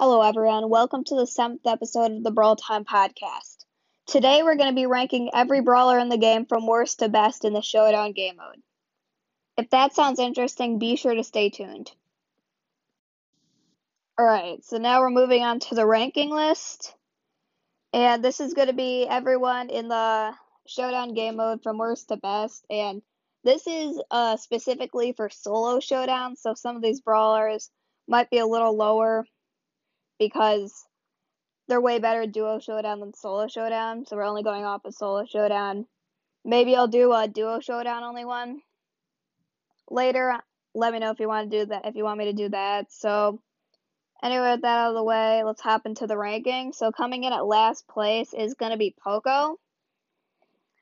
Hello everyone, welcome to the 7th episode of the Brawl Time Podcast. Today we're going to be ranking every brawler in the game from worst to best in the Showdown game mode. If that sounds interesting, be sure to stay tuned. Alright, so now we're moving on to the ranking list. And this is going to be everyone in the Showdown game mode from worst to best. And this is specifically for solo showdown, so some of these brawlers might be a little lower, because they're way better at duo showdown than solo showdown, so we're only going off of solo showdown. Maybe I'll do a duo showdown only one later. Let me know if you want to do that. If you want me to do that. So anyway, with that out of the way, let's hop into the ranking. So coming in at last place is gonna be Poco.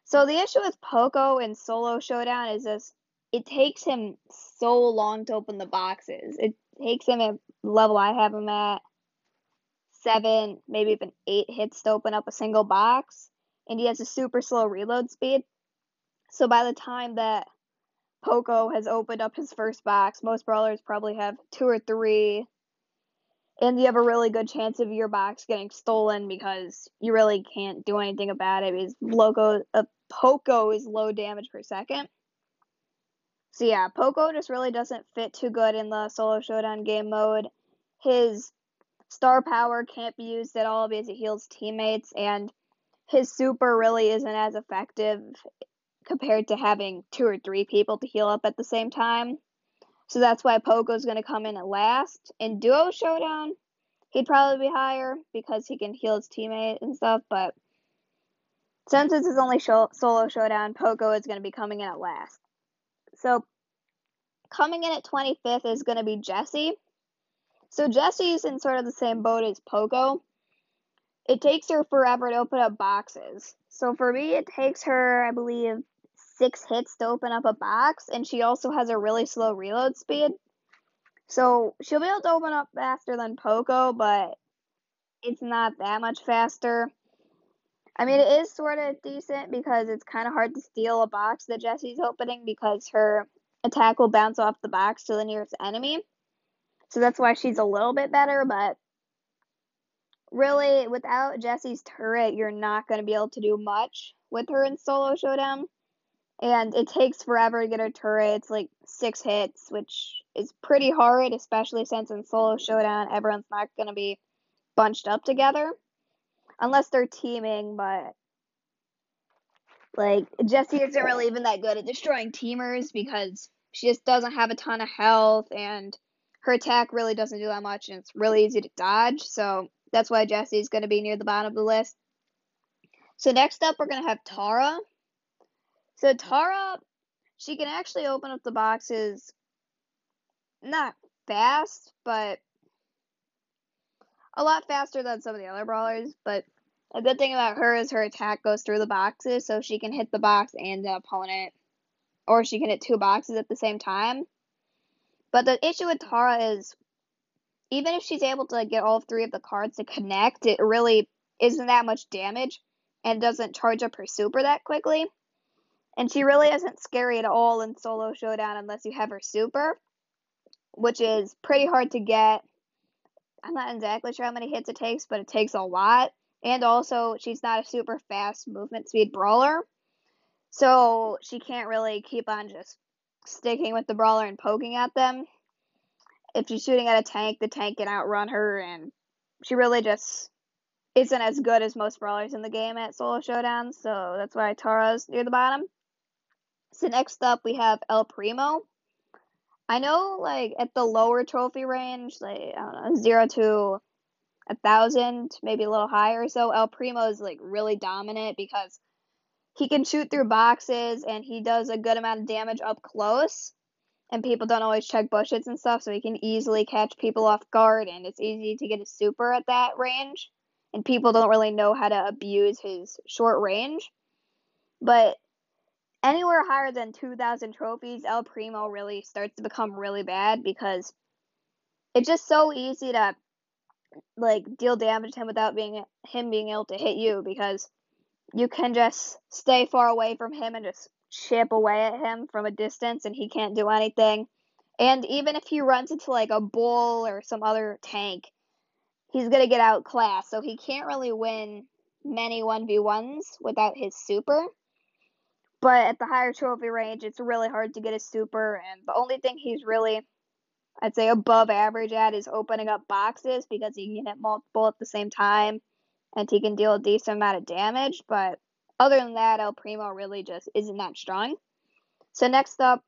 So the issue with Poco in solo showdown is this: it takes him so long to open the boxes. It takes him at level I have him at 7, maybe even 8 hits to open up a single box, and he has a super slow reload speed. So by the time that Poco has opened up his first box, most brawlers probably have 2 or 3, and you have a really good chance of your box getting stolen because you really can't do anything about it. Poco is low damage per second. So yeah, Poco just really doesn't fit too good in the solo showdown game mode. His star power can't be used at all because he heals teammates, and his super really isn't as effective compared to having 2 or 3 people to heal up at the same time. So that's why Poco's going to come in at last. In duo showdown, he'd probably be higher because he can heal his teammate and stuff, but since it's his only solo showdown, Poco is going to be coming in at last. So coming in at 25th is going to be Jessie. So Jessie's in sort of the same boat as Poco. It takes her forever to open up boxes. So for me, it takes her, I believe, 6 hits to open up a box, and she also has a really slow reload speed. So she'll be able to open up faster than Poco, but it's not that much faster. I mean, it is sort of decent because it's kind of hard to steal a box that Jessie's opening because her attack will bounce off the box to the nearest enemy. So that's why she's a little bit better, but really, without Jessie's turret, you're not going to be able to do much with her in solo showdown. And it takes forever to get her turret. It's like 6 hits, which is pretty hard, especially since in solo showdown, everyone's not going to be bunched up together. Unless they're teaming, but like Jessie isn't really even that good at destroying teamers because she just doesn't have a ton of health, and her attack really doesn't do that much, and it's really easy to dodge, so that's why Jessie's going to be near the bottom of the list. So next up, we're going to have Tara. So Tara, she can actually open up the boxes not fast, but a lot faster than some of the other brawlers, but a good thing about her is her attack goes through the boxes, so she can hit the box and the opponent, or she can hit 2 boxes at the same time. But the issue with Tara is, even if she's able to get all 3 of the cards to connect, it really isn't that much damage and doesn't charge up her super that quickly. And she really isn't scary at all in solo showdown unless you have her super, which is pretty hard to get. I'm not exactly sure how many hits it takes, but it takes a lot. And also, she's not a super fast movement speed brawler, so she can't really keep on just sticking with the brawler and poking at them. If she's shooting at a tank, the tank can outrun her, and she really just isn't as good as most brawlers in the game at solo showdown, so that's why Tara's near the bottom. So next up, we have El Primo. I know, like, at the lower trophy range, like, I don't know, 0 to 1,000, maybe a little higher or so, El Primo is, like, really dominant because he can shoot through boxes, and he does a good amount of damage up close, and people don't always check bushes and stuff, so he can easily catch people off guard, and it's easy to get a super at that range, and people don't really know how to abuse his short range, but anywhere higher than 2,000 trophies, El Primo really starts to become really bad because it's just so easy to, like, deal damage to him without him being able to hit you because you can just stay far away from him and just chip away at him from a distance and he can't do anything. And even if he runs into, like, a bull or some other tank, he's going to get outclassed, so he can't really win many 1v1s without his super. But at the higher trophy range, it's really hard to get a super, and the only thing he's really, I'd say, above average at is opening up boxes, because he can hit multiple at the same time, and he can deal a decent amount of damage. But other than that, El Primo really just isn't that strong. So next up,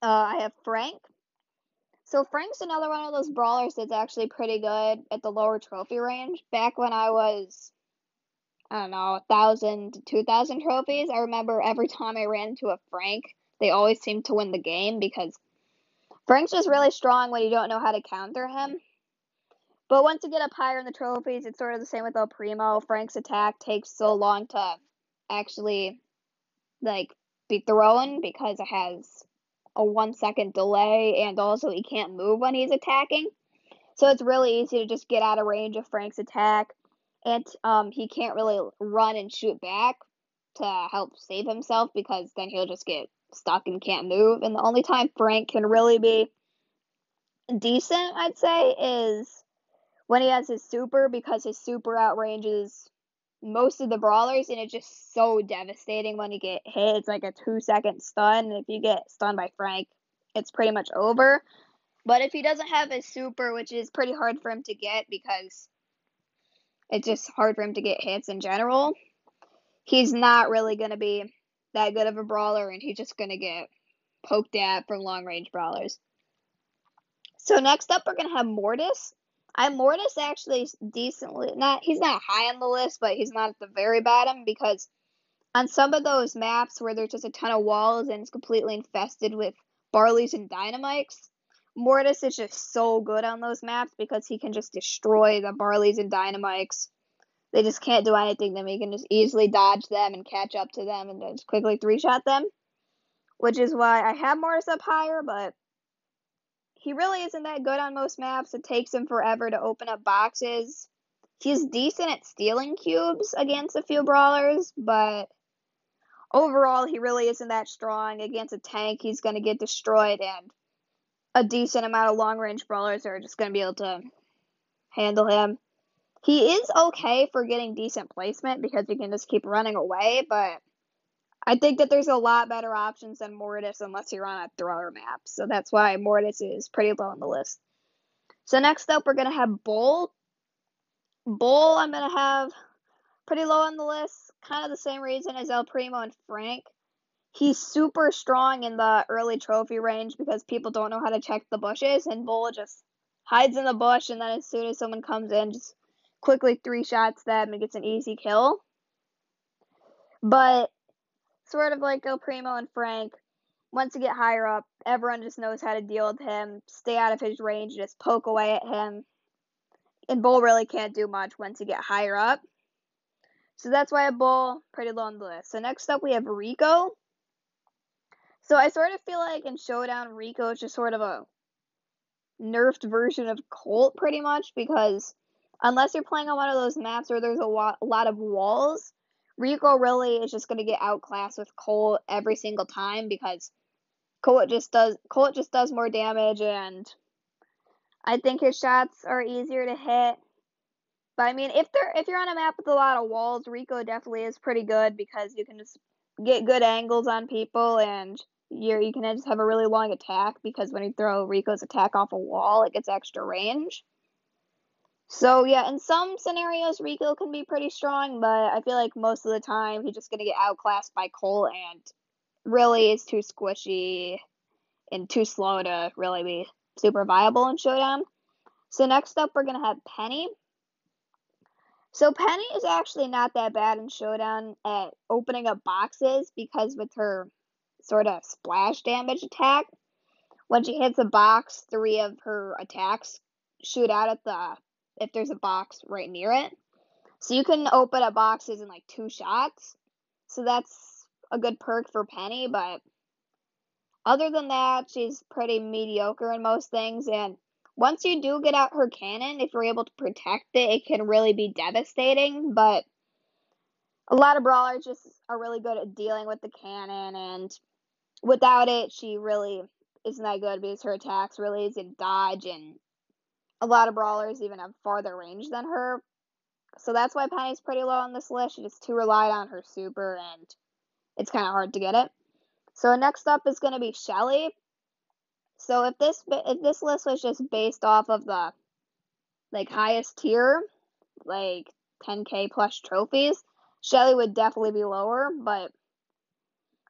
I have Frank. So Frank's another one of those brawlers that's actually pretty good at the lower trophy range. Back when I was, 1,000 to 2,000 trophies, I remember every time I ran into a Frank, they always seemed to win the game, because Frank's just really strong when you don't know how to counter him. But once you get up higher in the trophies, it's sort of the same with El Primo. Frank's attack takes so long to actually, be thrown, because it has a 1 second delay, and also he can't move when he's attacking. So it's really easy to just get out of range of Frank's attack, and he can't really run and shoot back to help save himself, because then he'll just get stuck and can't move. And the only time Frank can really be decent, I'd say, is when he has his super, because his super outranges most of the brawlers, and it's just so devastating when you get hit. It's like a 2-second stun, and if you get stunned by Frank, it's pretty much over. But if he doesn't have his super, which is pretty hard for him to get, because it's just hard for him to get hits in general, he's not really going to be that good of a brawler, and he's just going to get poked at from long-range brawlers. So next up, we're going to have Mortis. Mortis actually decently, he's not high on the list, but he's not at the very bottom, because on some of those maps where there's just a ton of walls and it's completely infested with Barleys and Dynamikes, Mortis is just so good on those maps, because he can just destroy the Barleys and Dynamikes. They just can't do anything to him. He can just easily dodge them and catch up to them and just quickly three-shot them, which is why I have Mortis up higher, but he really isn't that good on most maps. It takes him forever to open up boxes. He's decent at stealing cubes against a few brawlers, but overall, he really isn't that strong. Against a tank, he's going to get destroyed, and a decent amount of long-range brawlers are just going to be able to handle him. He is okay for getting decent placement, because he can just keep running away, but I think that there's a lot better options than Mortis unless you're on a thrower map. So that's why Mortis is pretty low on the list. So next up, we're going to have Bull. Bull, I'm going to have pretty low on the list. Kind of the same reason as El Primo and Frank. He's super strong in the early trophy range because people don't know how to check the bushes. And Bull just hides in the bush, and then as soon as someone comes in, just quickly three-shots them and gets an easy kill. But sort of like El Primo and Frank, once you get higher up, everyone just knows how to deal with him, stay out of his range, just poke away at him. And Bull really can't do much once you get higher up. So that's why Bull, pretty low on the list. So next up, we have Rico. So I sort of feel like in Showdown, Rico is just sort of a nerfed version of Colt, pretty much, because unless you're playing on one of those maps where there's a lot of walls, Rico really is just going to get outclassed with Colt every single time, because Colt just does more damage, and I think his shots are easier to hit. But I mean, if you're on a map with a lot of walls, Rico definitely is pretty good, because you can just get good angles on people, and you can just have a really long attack, because when you throw Rico's attack off a wall, it gets extra range. So, yeah, in some scenarios, Rico can be pretty strong, but I feel like most of the time, he's just going to get outclassed by Colt, and really is too squishy and too slow to really be super viable in Showdown. So next up, we're going to have Penny. So Penny is actually not that bad in Showdown at opening up boxes, because with her sort of splash damage attack, when she hits a box, three of her attacks shoot out at if there's a box right near it. So you can open up boxes in 2 shots. So that's a good perk for Penny, but other than that, she's pretty mediocre in most things, and once you do get out her cannon, if you're able to protect it, it can really be devastating, but a lot of brawlers just are really good at dealing with the cannon, and without it, she really isn't that good because her attacks really easy to dodge, and a lot of brawlers even have farther range than her. So that's why Penny's pretty low on this list. She just too relied on her super, and it's kind of hard to get it. So next up is going to be Shelly. So if this list was just based off of the, like, highest tier, like 10K plus trophies, Shelly would definitely be lower. But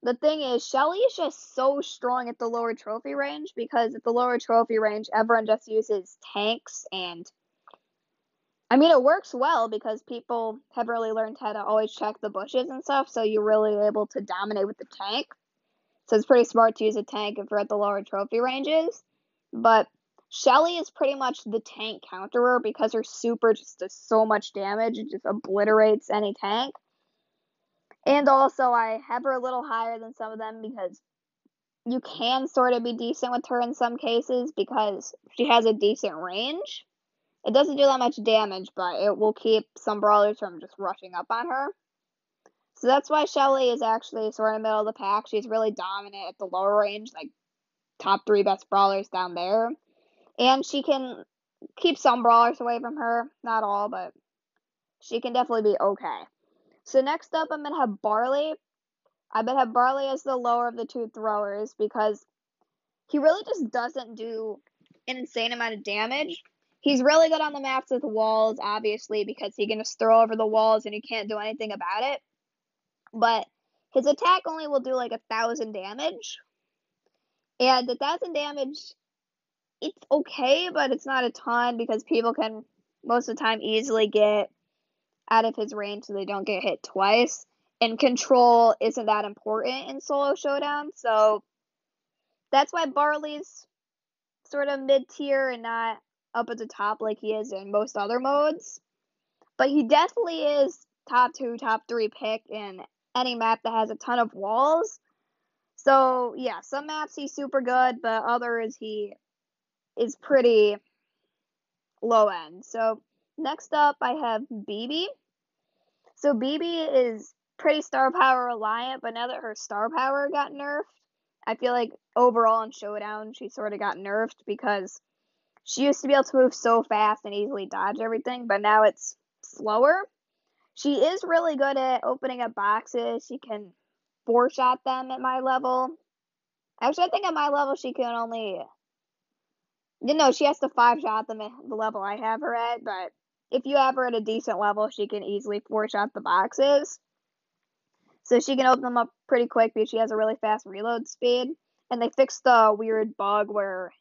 the thing is, Shelly is just so strong at the lower trophy range, because at the lower trophy range, everyone just uses tanks, and I mean, it works well because people have really learned how to always check the bushes and stuff, so you're really able to dominate with the tank. So it's pretty smart to use a tank if you're at the lower trophy ranges. But Shelly is pretty much the tank counterer because her super just does so much damage. It just obliterates any tank. And also, I have her a little higher than some of them because you can sort of be decent with her in some cases because she has a decent range. It doesn't do that much damage, but it will keep some brawlers from just rushing up on her. So that's why Shelly is actually sort of middle of the pack. She's really dominant at the lower range, like top 3 best brawlers down there. And she can keep some brawlers away from her. Not all, but she can definitely be okay. So next up, I'm going to have Barley. I'm going to have Barley as the lower of the 2 throwers because he really just doesn't do an insane amount of damage. He's really good on the maps with walls, obviously, because he can just throw over the walls and you can't do anything about it. But his attack only will do like 1,000 damage. And 1,000 damage, it's okay, but it's not a ton because people can most of the time easily get out of his range so they don't get hit twice. And control isn't that important in solo showdown. So that's why Barley's sort of mid-tier and not up at the top like he is in most other modes. But he definitely is top 2, top 3 pick in any map that has a ton of walls. So, yeah, some maps he's super good, but others he is pretty low end. So, next up I have BB. So, BB is pretty star power reliant, but now that her star power got nerfed, I feel like overall in Showdown she sort of got nerfed because she used to be able to move so fast and easily dodge everything, but now it's slower. She is really good at opening up boxes. She can 4-shot them at my level. Actually, I think at my level she can only... No, she has to 5-shot them at the level I have her at, but if you have her at a decent level, she can easily 4-shot the boxes. So she can open them up pretty quick because she has a really fast reload speed. And they fixed the weird bug where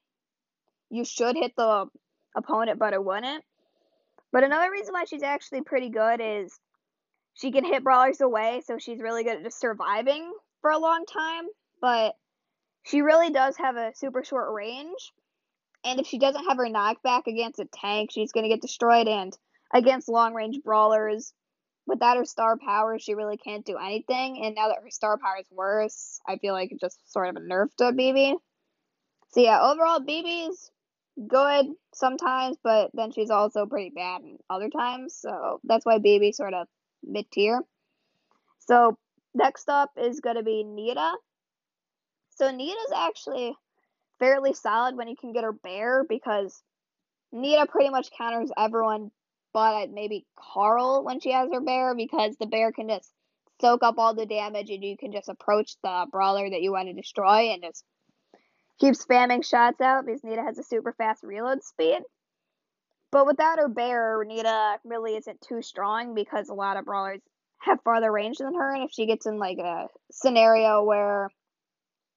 you should hit the opponent, but it wouldn't. But another reason why she's actually pretty good is she can hit brawlers away, so she's really good at just surviving for a long time. But she really does have a super short range. And if she doesn't have her knockback against a tank, she's going to get destroyed. And against long-range brawlers, without her star power, she really can't do anything. And now that her star power is worse, I feel like it just sort of nerfed a BB. So yeah, overall, BB's good sometimes, but then she's also pretty bad other times, so that's why BB sort of mid-tier. So next up is going to be Nita. So Nita's actually fairly solid when you can get her bear, because Nita pretty much counters everyone but maybe Carl when she has her bear, because the bear can just soak up all the damage and you can just approach the brawler that you want to destroy and just keep spamming shots out because Nita has a super fast reload speed. But without her bear, Nita really isn't too strong because a lot of brawlers have farther range than her. And if she gets in like a scenario where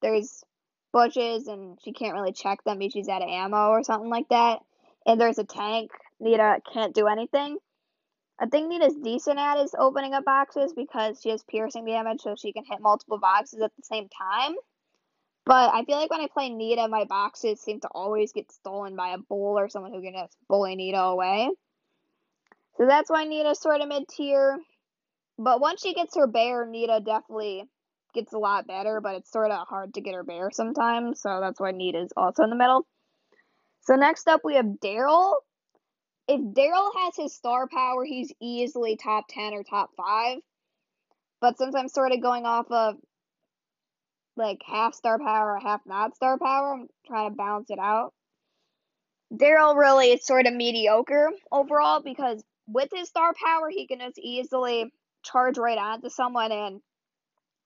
there's bushes and she can't really check them because she's out of ammo or something like that, and there's a tank, Nita can't do anything. I think Nita's decent at is opening up boxes because she has piercing damage, so she can hit multiple boxes at the same time. But I feel like when I play Nita, my boxes seem to always get stolen by a bull or someone who can just bully Nita away. So that's why Nita's sort of mid-tier. But once she gets her bear, Nita definitely gets a lot better, but it's sort of hard to get her bear sometimes. So that's why Nita's also in the middle. So next up we have Daryl. If Daryl has his star power, he's easily top 10 or top 5. But since I'm sort of going off of like half star power, half not star power, I'm trying to balance it out. Daryl really is sort of mediocre overall because with his star power, he can just easily charge right onto someone and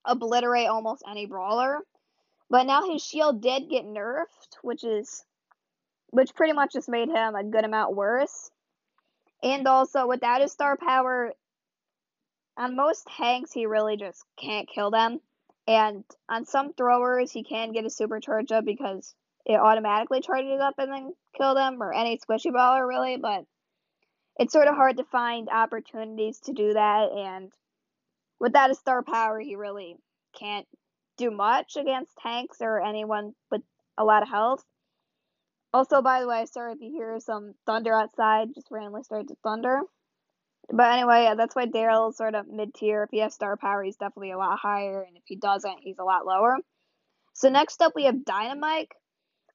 obliterate almost any brawler. But now his shield did get nerfed, which pretty much just made him a good amount worse. And also, without his star power, on most tanks, he really just can't kill them. And on some throwers, he can get a super charge up because it automatically charges up and then kill them, or any squishy baller, really. But it's sort of hard to find opportunities to do that. And without his star power, he really can't do much against tanks or anyone with a lot of health. Also, by the way, sorry if you hear some thunder outside, just randomly started to thunder. But anyway, yeah, that's why Daryl is sort of mid-tier. If he has star power, he's definitely a lot higher, and if he doesn't, he's a lot lower. So next up, we have Dynamike.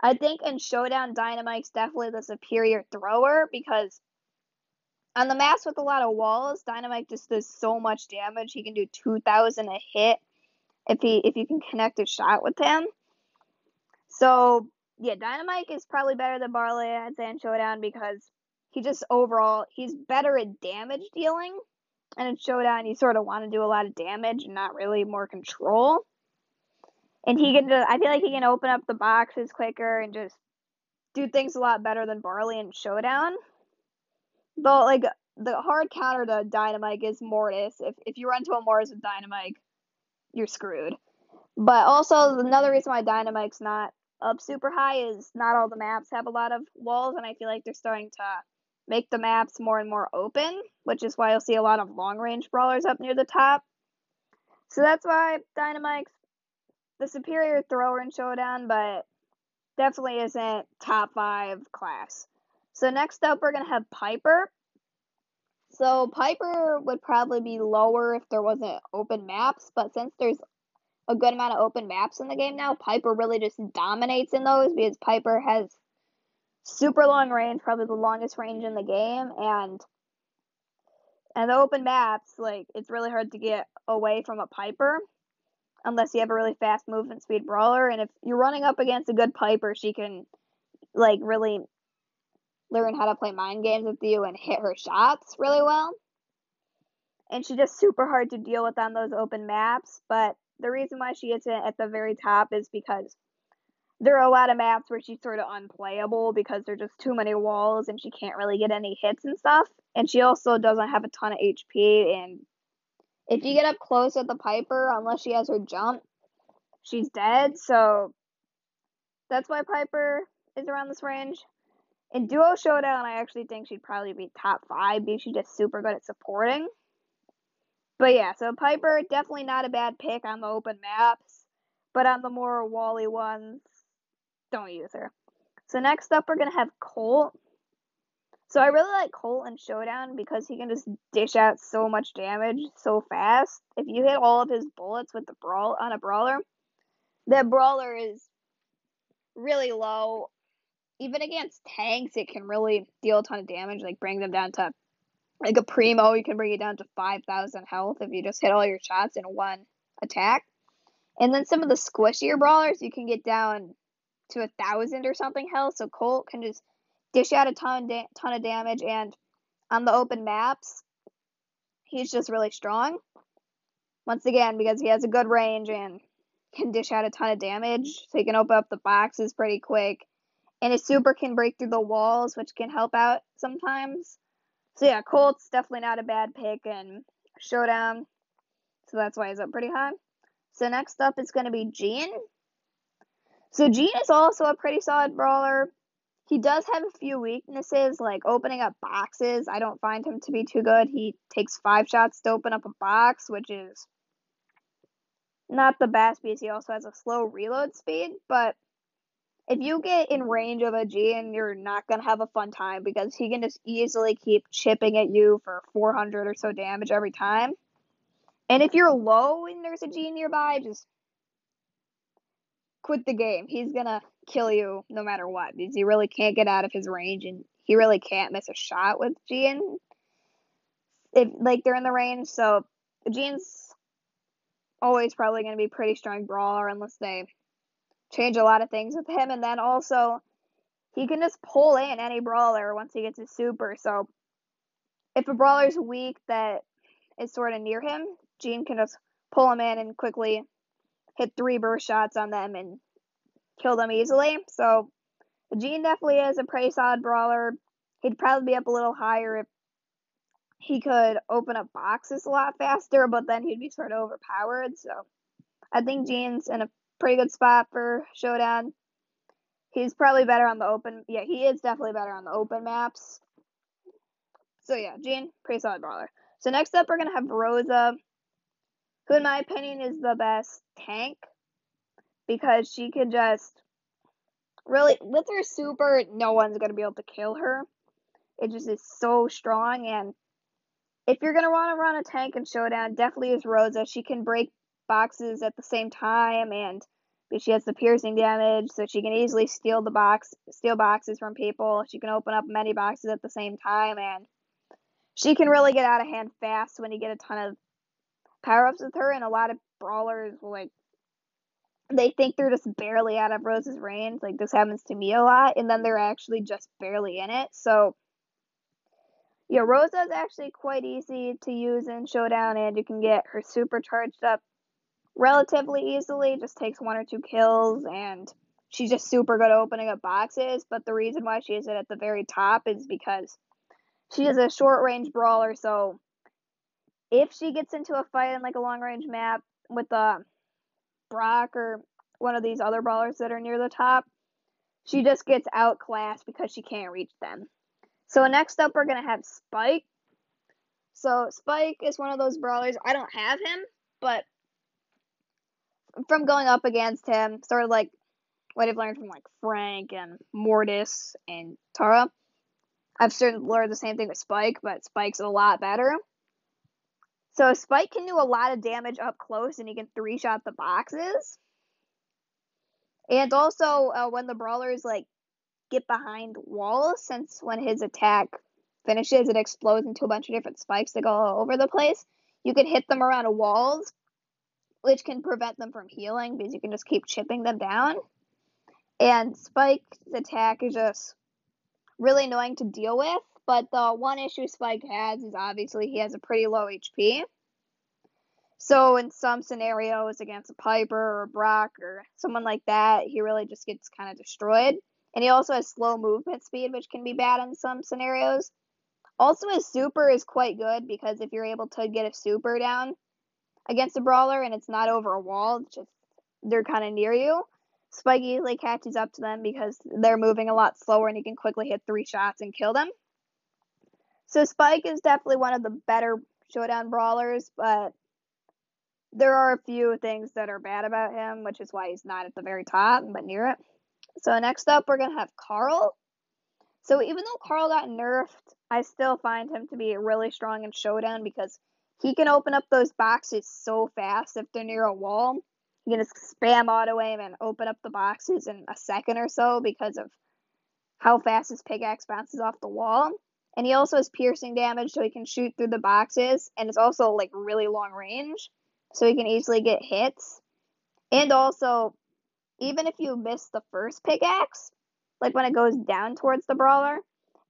I think in Showdown, Dynamike's definitely the superior thrower, because on the maps with a lot of walls, Dynamike just does so much damage. He can do 2,000 a hit if you can connect a shot with him. So, yeah, Dynamike is probably better than Barley, I'd say, in Showdown, because he just overall, he's better at damage dealing. And in Showdown, you sort of want to do a lot of damage and not really more control. And he can just, I feel like he can open up the boxes quicker and just do things a lot better than Barley in Showdown. Though, like, the hard counter to Dynamike is Mortis. If you run to a Mortis with Dynamike, you're screwed. But also, another reason why Dynamike's not up super high is not all the maps have a lot of walls, and I feel like they're starting to make the maps more and more open, which is why you'll see a lot of long-range brawlers up near the top. So that's why Dynamike's the superior thrower in Showdown, but definitely isn't top 5 class. So next up, we're going to have Piper. So Piper would probably be lower if there wasn't open maps, but since there's a good amount of open maps in the game now, Piper really just dominates in those because Piper has super long range, probably the longest range in the game, and the open maps, like, it's really hard to get away from a Piper unless you have a really fast movement speed brawler, and if you're running up against a good Piper, she can, like, really learn how to play mind games with you and hit her shots really well. And she's just super hard to deal with on those open maps, but the reason why she isn't at the very top is because there are a lot of maps where she's sort of unplayable because there's just too many walls and she can't really get any hits and stuff. And she also doesn't have a ton of HP, and if you get up close with the Piper, unless she has her jump, she's dead. So that's why Piper is around this range. In Duo Showdown, I actually think she'd probably be top 5 because she's just super good at supporting. But yeah, so Piper, definitely not a bad pick on the open maps, but on the more wally ones, don't use her. So next up, we're going to have Colt. So I really like Colt in Showdown because he can just dish out so much damage so fast. If you hit all of his bullets with the brawl on a brawler, that brawler is really low. Even against tanks, it can really deal a ton of damage, like bring them down to, like a Primo, you can bring it down to 5,000 health if you just hit all your shots in one attack. And then some of the squishier brawlers, you can get down to 1,000 or something health, so Colt can just dish out a ton of damage, and on the open maps, he's just really strong. Once again, because he has a good range and can dish out a ton of damage, so he can open up the boxes pretty quick. And his super can break through the walls, which can help out sometimes. So yeah, Colt's definitely not a bad pick in Showdown. So that's why he's up pretty high. So next up is going to be Gene. So Gene is also a pretty solid brawler. He does have a few weaknesses, like opening up boxes. I don't find him to be too good. He takes 5 shots to open up a box, which is not the best because he also has a slow reload speed. But if you get in range of a Gene, you're not going to have a fun time because he can just easily keep chipping at you for 400 or so damage every time. And if you're low and there's a Gene nearby, just quit the game. He's going to kill you no matter what because you really can't get out of his range, and he really can't miss a shot with Gene if, like, they're in the range. So Gene's always probably going to be pretty strong brawler unless they change a lot of things with him. And then also, he can just pull in any brawler once he gets his super. So if a brawler's weak that is sort of near him, Gene can just pull him in and quickly hit 3 burst shots on them and kill them easily. So Gene definitely is a pretty solid brawler. He'd probably be up a little higher if he could open up boxes a lot faster, but then he'd be sort of overpowered. So I think Gene's in a pretty good spot for Showdown. He's probably better on the open. Yeah, he is definitely better on the open maps. So yeah, Gene, pretty solid brawler. So next up, we're going to have Rosa, who in my opinion is the best tank, because she can just really, with her super, no one's going to be able to kill her. It just is so strong, and if you're going to want to run a tank in Showdown, definitely use Rosa. She can break boxes at the same time, and she has the piercing damage, so she can easily steal boxes from people. She can open up many boxes at the same time, and she can really get out of hand fast when you get a ton of power-ups with her, and a lot of brawlers will, like, they think they're just barely out of Rosa's range. Like, this happens to me a lot, and then they're actually just barely in it. So, yeah, Rosa is actually quite easy to use in Showdown, and you can get her super charged up relatively easily. Just takes 1 or 2 kills, and she's just super good at opening up boxes. But the reason why she isn't at the very top is because she is a short-range brawler, so if she gets into a fight in, like, a long-range map with Brock or one of these other brawlers that are near the top, she just gets outclassed because she can't reach them. So next up, we're going to have Spike. So Spike is one of those brawlers. I don't have him, but from going up against him, sort of like what I've learned from, like, Frank and Mortis and Tara, I've certainly learned the same thing with Spike, but Spike's a lot better. So Spike can do a lot of damage up close, and he can 3-shot the boxes. And also, when the brawlers, like, get behind walls, since when his attack finishes, it explodes into a bunch of different spikes that go all over the place. You can hit them around walls, which can prevent them from healing, because you can just keep chipping them down. And Spike's attack is just really annoying to deal with. But the one issue Spike has is obviously he has a pretty low HP. So in some scenarios against a Piper or Brock or someone like that, he really just gets kind of destroyed. And he also has slow movement speed, which can be bad in some scenarios. Also, his super is quite good, because if you're able to get a super down against a brawler and it's not over a wall, it's just they're kind of near you, Spike easily catches up to them because they're moving a lot slower, and he can quickly hit 3 shots and kill them. So Spike is definitely one of the better Showdown brawlers, but there are a few things that are bad about him, which is why he's not at the very top, but near it. So next up, we're going to have Carl. So even though Carl got nerfed, I still find him to be really strong in Showdown, because he can open up those boxes so fast. If they're near a wall, you can just spam auto-aim and open up the boxes in a second or so because of how fast his pickaxe bounces off the wall. And he also has piercing damage, so he can shoot through the boxes. And it's also, like, really long range, so he can easily get hits. And also, even if you miss the first pickaxe, like, when it goes down towards the brawler,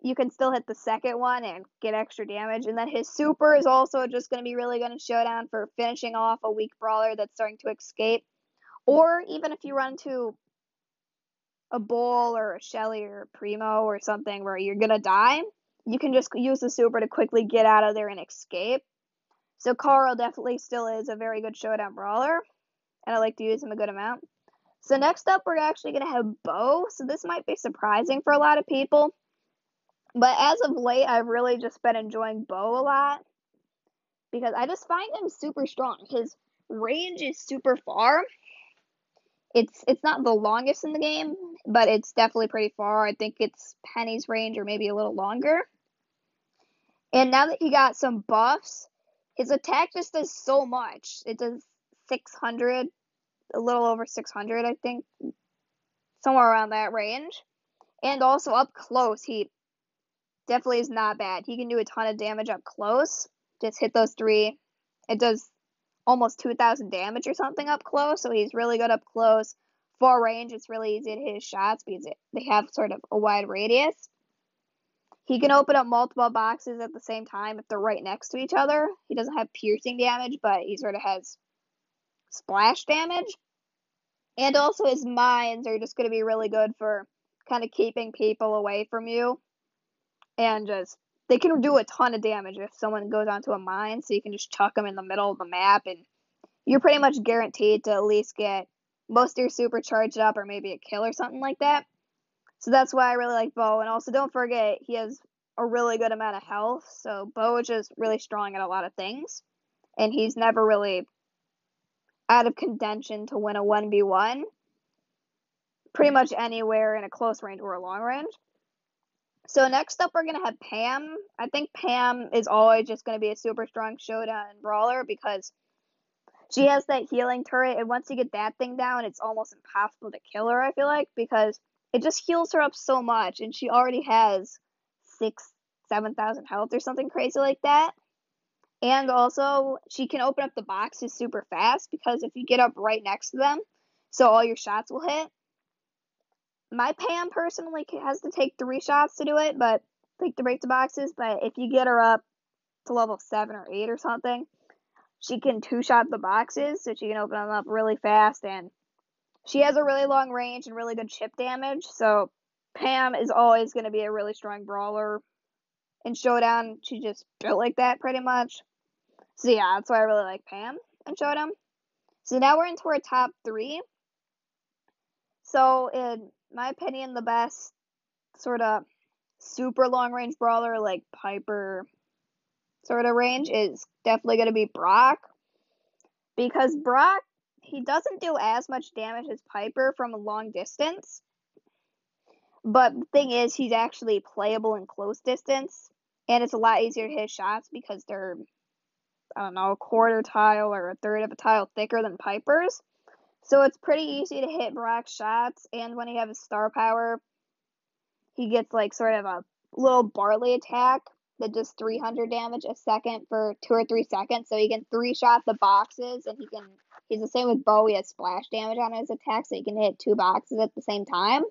you can still hit the second one and get extra damage. And then his super is also just going to be really good in Showdown for finishing off a weak brawler that's starting to escape. Or even if you run to a Bull or a Shelly or a Primo or something where you're going to die, you can just use the super to quickly get out of there and escape. So Carl definitely still is a very good Showdown brawler, and I like to use him a good amount. So next up, we're actually going to have Bo. So this might be surprising for a lot of people, but as of late, I've really just been enjoying Bo a lot, because I just find him super strong. His range is super far. It's not the longest in the game, but it's definitely pretty far. I think it's Penny's range or maybe a little longer. And now that he got some buffs, his attack just does so much. It does 600, a little over 600, I think, somewhere around that range. And also up close, he definitely is not bad. He can do a ton of damage up close. Just hit those 3. It does almost 2,000 damage or something up close, so he's really good up close. far range, it's really easy to hit his shots because they have sort of a wide radius. He can open up multiple boxes at the same time if they're right next to each other. He doesn't have piercing damage, but he sort of has splash damage. And also his mines are just going to be really good for kind of keeping people away from you. And just, they can do a ton of damage if someone goes onto a mine, so you can just chuck them in the middle of the map, and you're pretty much guaranteed to at least get most of your super charged up or maybe a kill or something like that. So that's why I really like Bo. And also, don't forget, he has a really good amount of health. So Bo is just really strong at a lot of things. And he's never really out of contention to win a 1v1. Pretty much anywhere in a close range or a long range. So next up, we're going to have Pam. I think Pam is always just going to be a super strong showdown brawler because she has that healing turret. And once you get that thing down, it's almost impossible to kill her, I feel like, because it just heals her up so much, and she already has 7,000 health or something crazy like that. And also, she can open up the boxes super fast, because if you get up right next to them, so all your shots will hit. My Pam personally has to take 3 shots to do it, but like to break the boxes, but if you get her up to level 7 or 8 or something, she can 2-shot the boxes, so she can open them up really fast, and she has a really long range and really good chip damage, so Pam is always going to be a really strong brawler. In Showdown, she just built like that pretty much. So yeah, that's why I really like Pam in Showdown. So now we're into our top 3. So in my opinion, the best sort of super long range brawler like Piper sort of range is definitely going to be Brock. Because Brock, he doesn't do as much damage as Piper from a long distance. But the thing is, he's actually playable in close distance. And it's a lot easier to hit shots because they're, I don't know, a quarter tile or a third of a tile thicker than Piper's. So it's pretty easy to hit Brock's shots. And when he has his star power, he gets like sort of a little Barley attack that does 300 damage a second for 2 or 3 seconds. So he can 3-shot the boxes, and he can... He's the same with Bo. He has splash damage on his attack, so he can hit 2 boxes at the same time.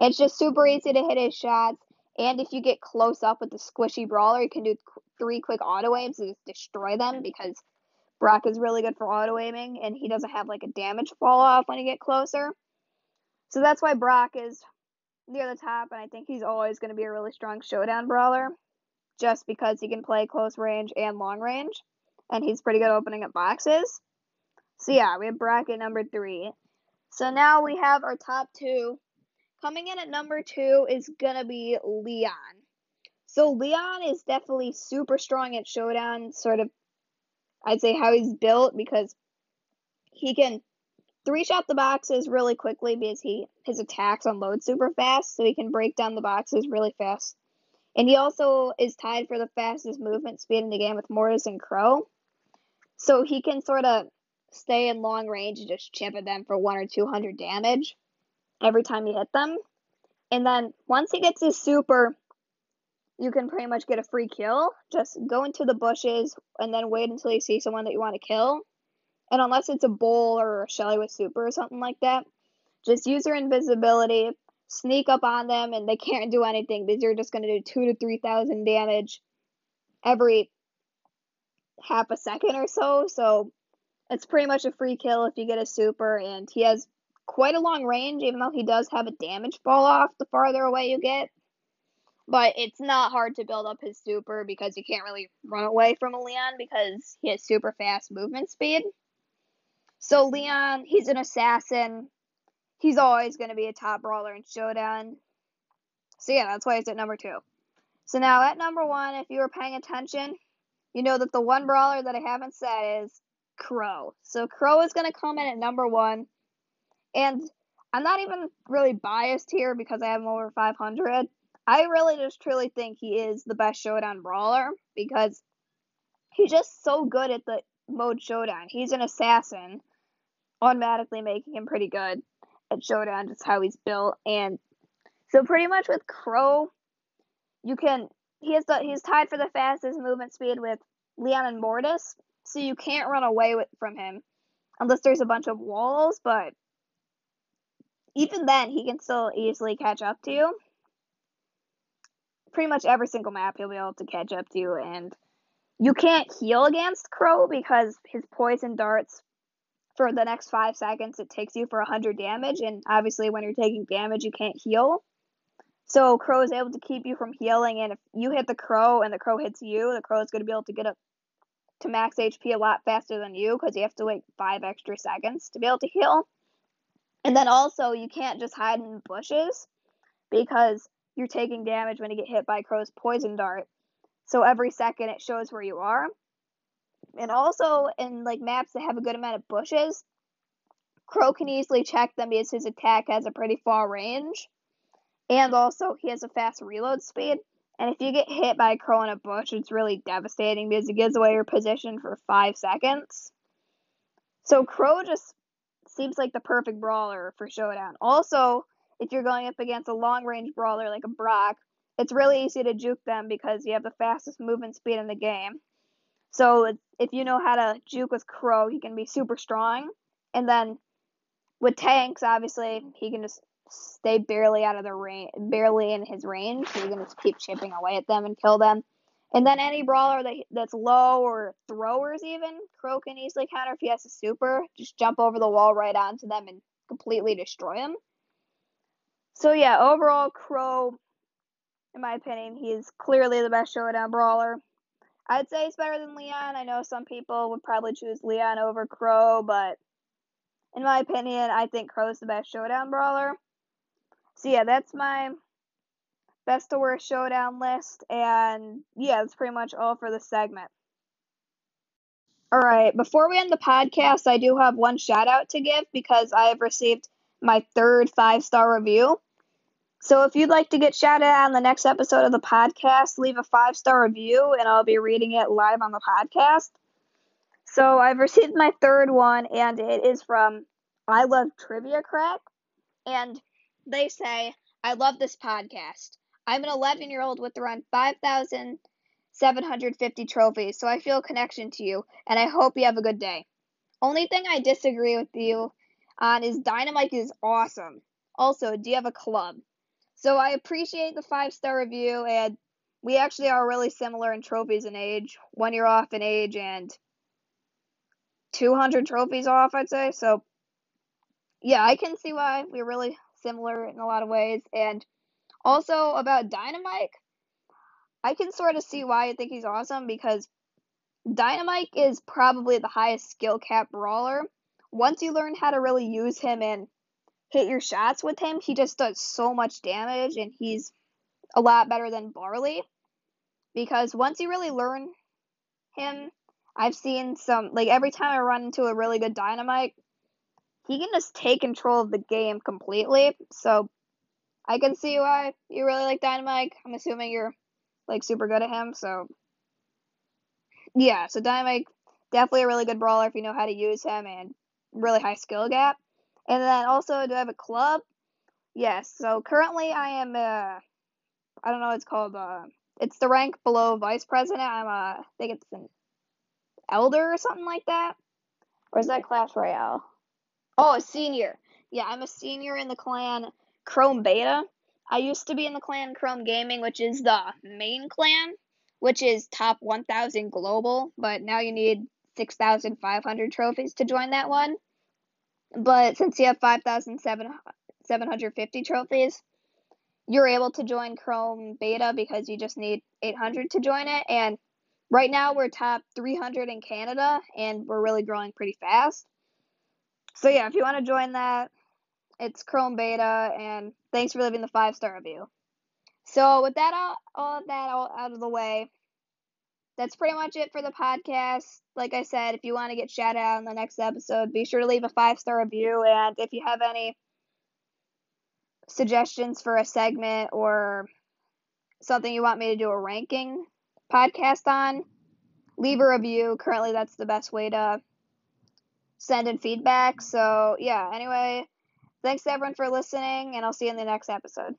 It's just super easy to hit his shots, and if you get close up with the squishy brawler, you can do 3 quick auto-aims and just destroy them, because Brock is really good for auto-aiming, and he doesn't have, like, a damage fall-off when you get closer. So that's why Brock is near the top, and I think he's always going to be a really strong showdown brawler, just because he can play close range and long range, and he's pretty good opening up boxes. So yeah, we have Brock at number 3. So now we have our top 2. Coming in at number 2 is going to be Leon. So Leon is definitely super strong at Showdown, sort of, I'd say how he's built, because he can 3-shot the boxes really quickly because his attacks unload super fast, so he can break down the boxes really fast. And he also is tied for the fastest movement speed in the game with Mortis and Crow. So he can sort of stay in long range and just chip at them for 100 or 200 damage every time you hit them. And then once he gets his super, you can pretty much get a free kill. Just go into the bushes and then wait until you see someone that you want to kill. And unless it's a Bull or a Shelly with super or something like that, just use your invisibility, sneak up on them, and they can't do anything because you're just going to do 2,000 to 3,000 damage every half a second or so. So it's pretty much a free kill if you get a super, and he has quite a long range, even though he does have a damage fall off the farther away you get. But it's not hard to build up his super because you can't really run away from a Leon because he has super fast movement speed. So Leon, he's an assassin. He's always going to be a top brawler in Showdown. So yeah, that's why he's at number 2. So now at number 1, if you were paying attention, you know that the one brawler that I haven't said is Crow. So Crow is going to come in at number 1, and I'm not even really biased here because I have him over 500. I really just truly think he is the best showdown brawler because he's just so good at the mode showdown. He's an assassin, automatically making him pretty good at showdown, just how he's built. And so pretty much with Crow, he's tied for the fastest movement speed with Leon and Mortis. So you can't run away from him unless there's a bunch of walls, but even then, he can still easily catch up to you. Pretty much every single map, he'll be able to catch up to you, and you can't heal against Crow because his poison darts, for the next 5 seconds, it takes you for 100 damage, and obviously when you're taking damage, you can't heal. So Crow is able to keep you from healing, and if you hit the Crow and the Crow hits you, the Crow is going to be able to get up to max HP a lot faster than you because you have to wait 5 extra seconds to be able to heal. And then also, you can't just hide in bushes because you're taking damage when you get hit by Crow's poison dart. So every second, it shows where you are. And also, in like maps that have a good amount of bushes, Crow can easily check them because his attack has a pretty far range. And also, he has a fast reload speed. And if you get hit by a Crow in a bush, it's really devastating because it gives away your position for 5 seconds. So Crow just seems like the perfect brawler for Showdown. Also, if you're going up against a long-range brawler like a Brock, it's really easy to juke them because you have the fastest movement speed in the game. So if you know how to juke with Crow, he can be super strong. And then with tanks, obviously, he can just stay barely in his range, so you can just keep chipping away at them and kill them. And then any brawler that's low or throwers even, Crow can easily counter if he has a super. Just jump over the wall right onto them and completely destroy them. So yeah, overall, Crow, in my opinion, he's clearly the best Showdown brawler. I'd say he's better than Leon. I know some people would probably choose Leon over Crow, but in my opinion, I think Crow's the best Showdown brawler. So yeah, that's my best to worst Showdown list, and yeah, that's pretty much all for this segment. Alright, before we end the podcast, I do have one shout out to give because I have received my third 5-star review. So if you'd like to get shouted out on the next episode of the podcast, leave a 5-star review and I'll be reading it live on the podcast. So I've received my third one, and it is from I Love Trivia Crack, and they say, "I love this podcast. I'm an 11-year-old with around 5,750 trophies, so I feel a connection to you, and I hope you have a good day. Only thing I disagree with you on is Dynamike is awesome. Also, do you have a club?" So I appreciate the 5-star review, and we actually are really similar in trophies and age. 1 year off in age and 200 trophies off, I'd say. So, yeah, I can see why we're really similar in a lot of ways. And also about Dynamike, I can sort of see why you think he's awesome, because Dynamike is probably the highest skill cap brawler. Once you learn how to really use him and hit your shots with him, he just does so much damage, and he's a lot better than Barley, because once you really learn him, I've seen some, like, every time I run into a really good Dynamike, he can just take control of the game completely. So I can see why you really like Dynamike. I'm assuming you're, like, super good at him. So, yeah. So Dynamike, definitely a really good brawler if you know how to use him, and really high skill gap. And then also, do I have a club? Yes. So currently I am, I don't know what it's called. It's the rank below vice president. I'm, I think it's an elder or something like that. Or is that Clash Royale? Oh, a senior. Yeah, I'm a senior in the clan Chrome Beta. I used to be in the clan Chrome Gaming, which is the main clan, which is top 1,000 global, but now you need 6,500 trophies to join that one. But since you have 5,750 trophies, you're able to join Chrome Beta because you just need 800 to join it. And right now we're top 300 in Canada, and we're really growing pretty fast. So yeah, if you want to join that, it's Chrome Beta, and thanks for leaving the 5-star review. So with that all out of the way, that's pretty much it for the podcast. Like I said, if you want to get shouted out on the next episode, be sure to leave a 5-star review, and if you have any suggestions for a segment or something you want me to do a ranking podcast on, leave a review. Currently, that's the best way to send in feedback. So yeah, anyway, thanks to everyone for listening, and I'll see you in the next episode.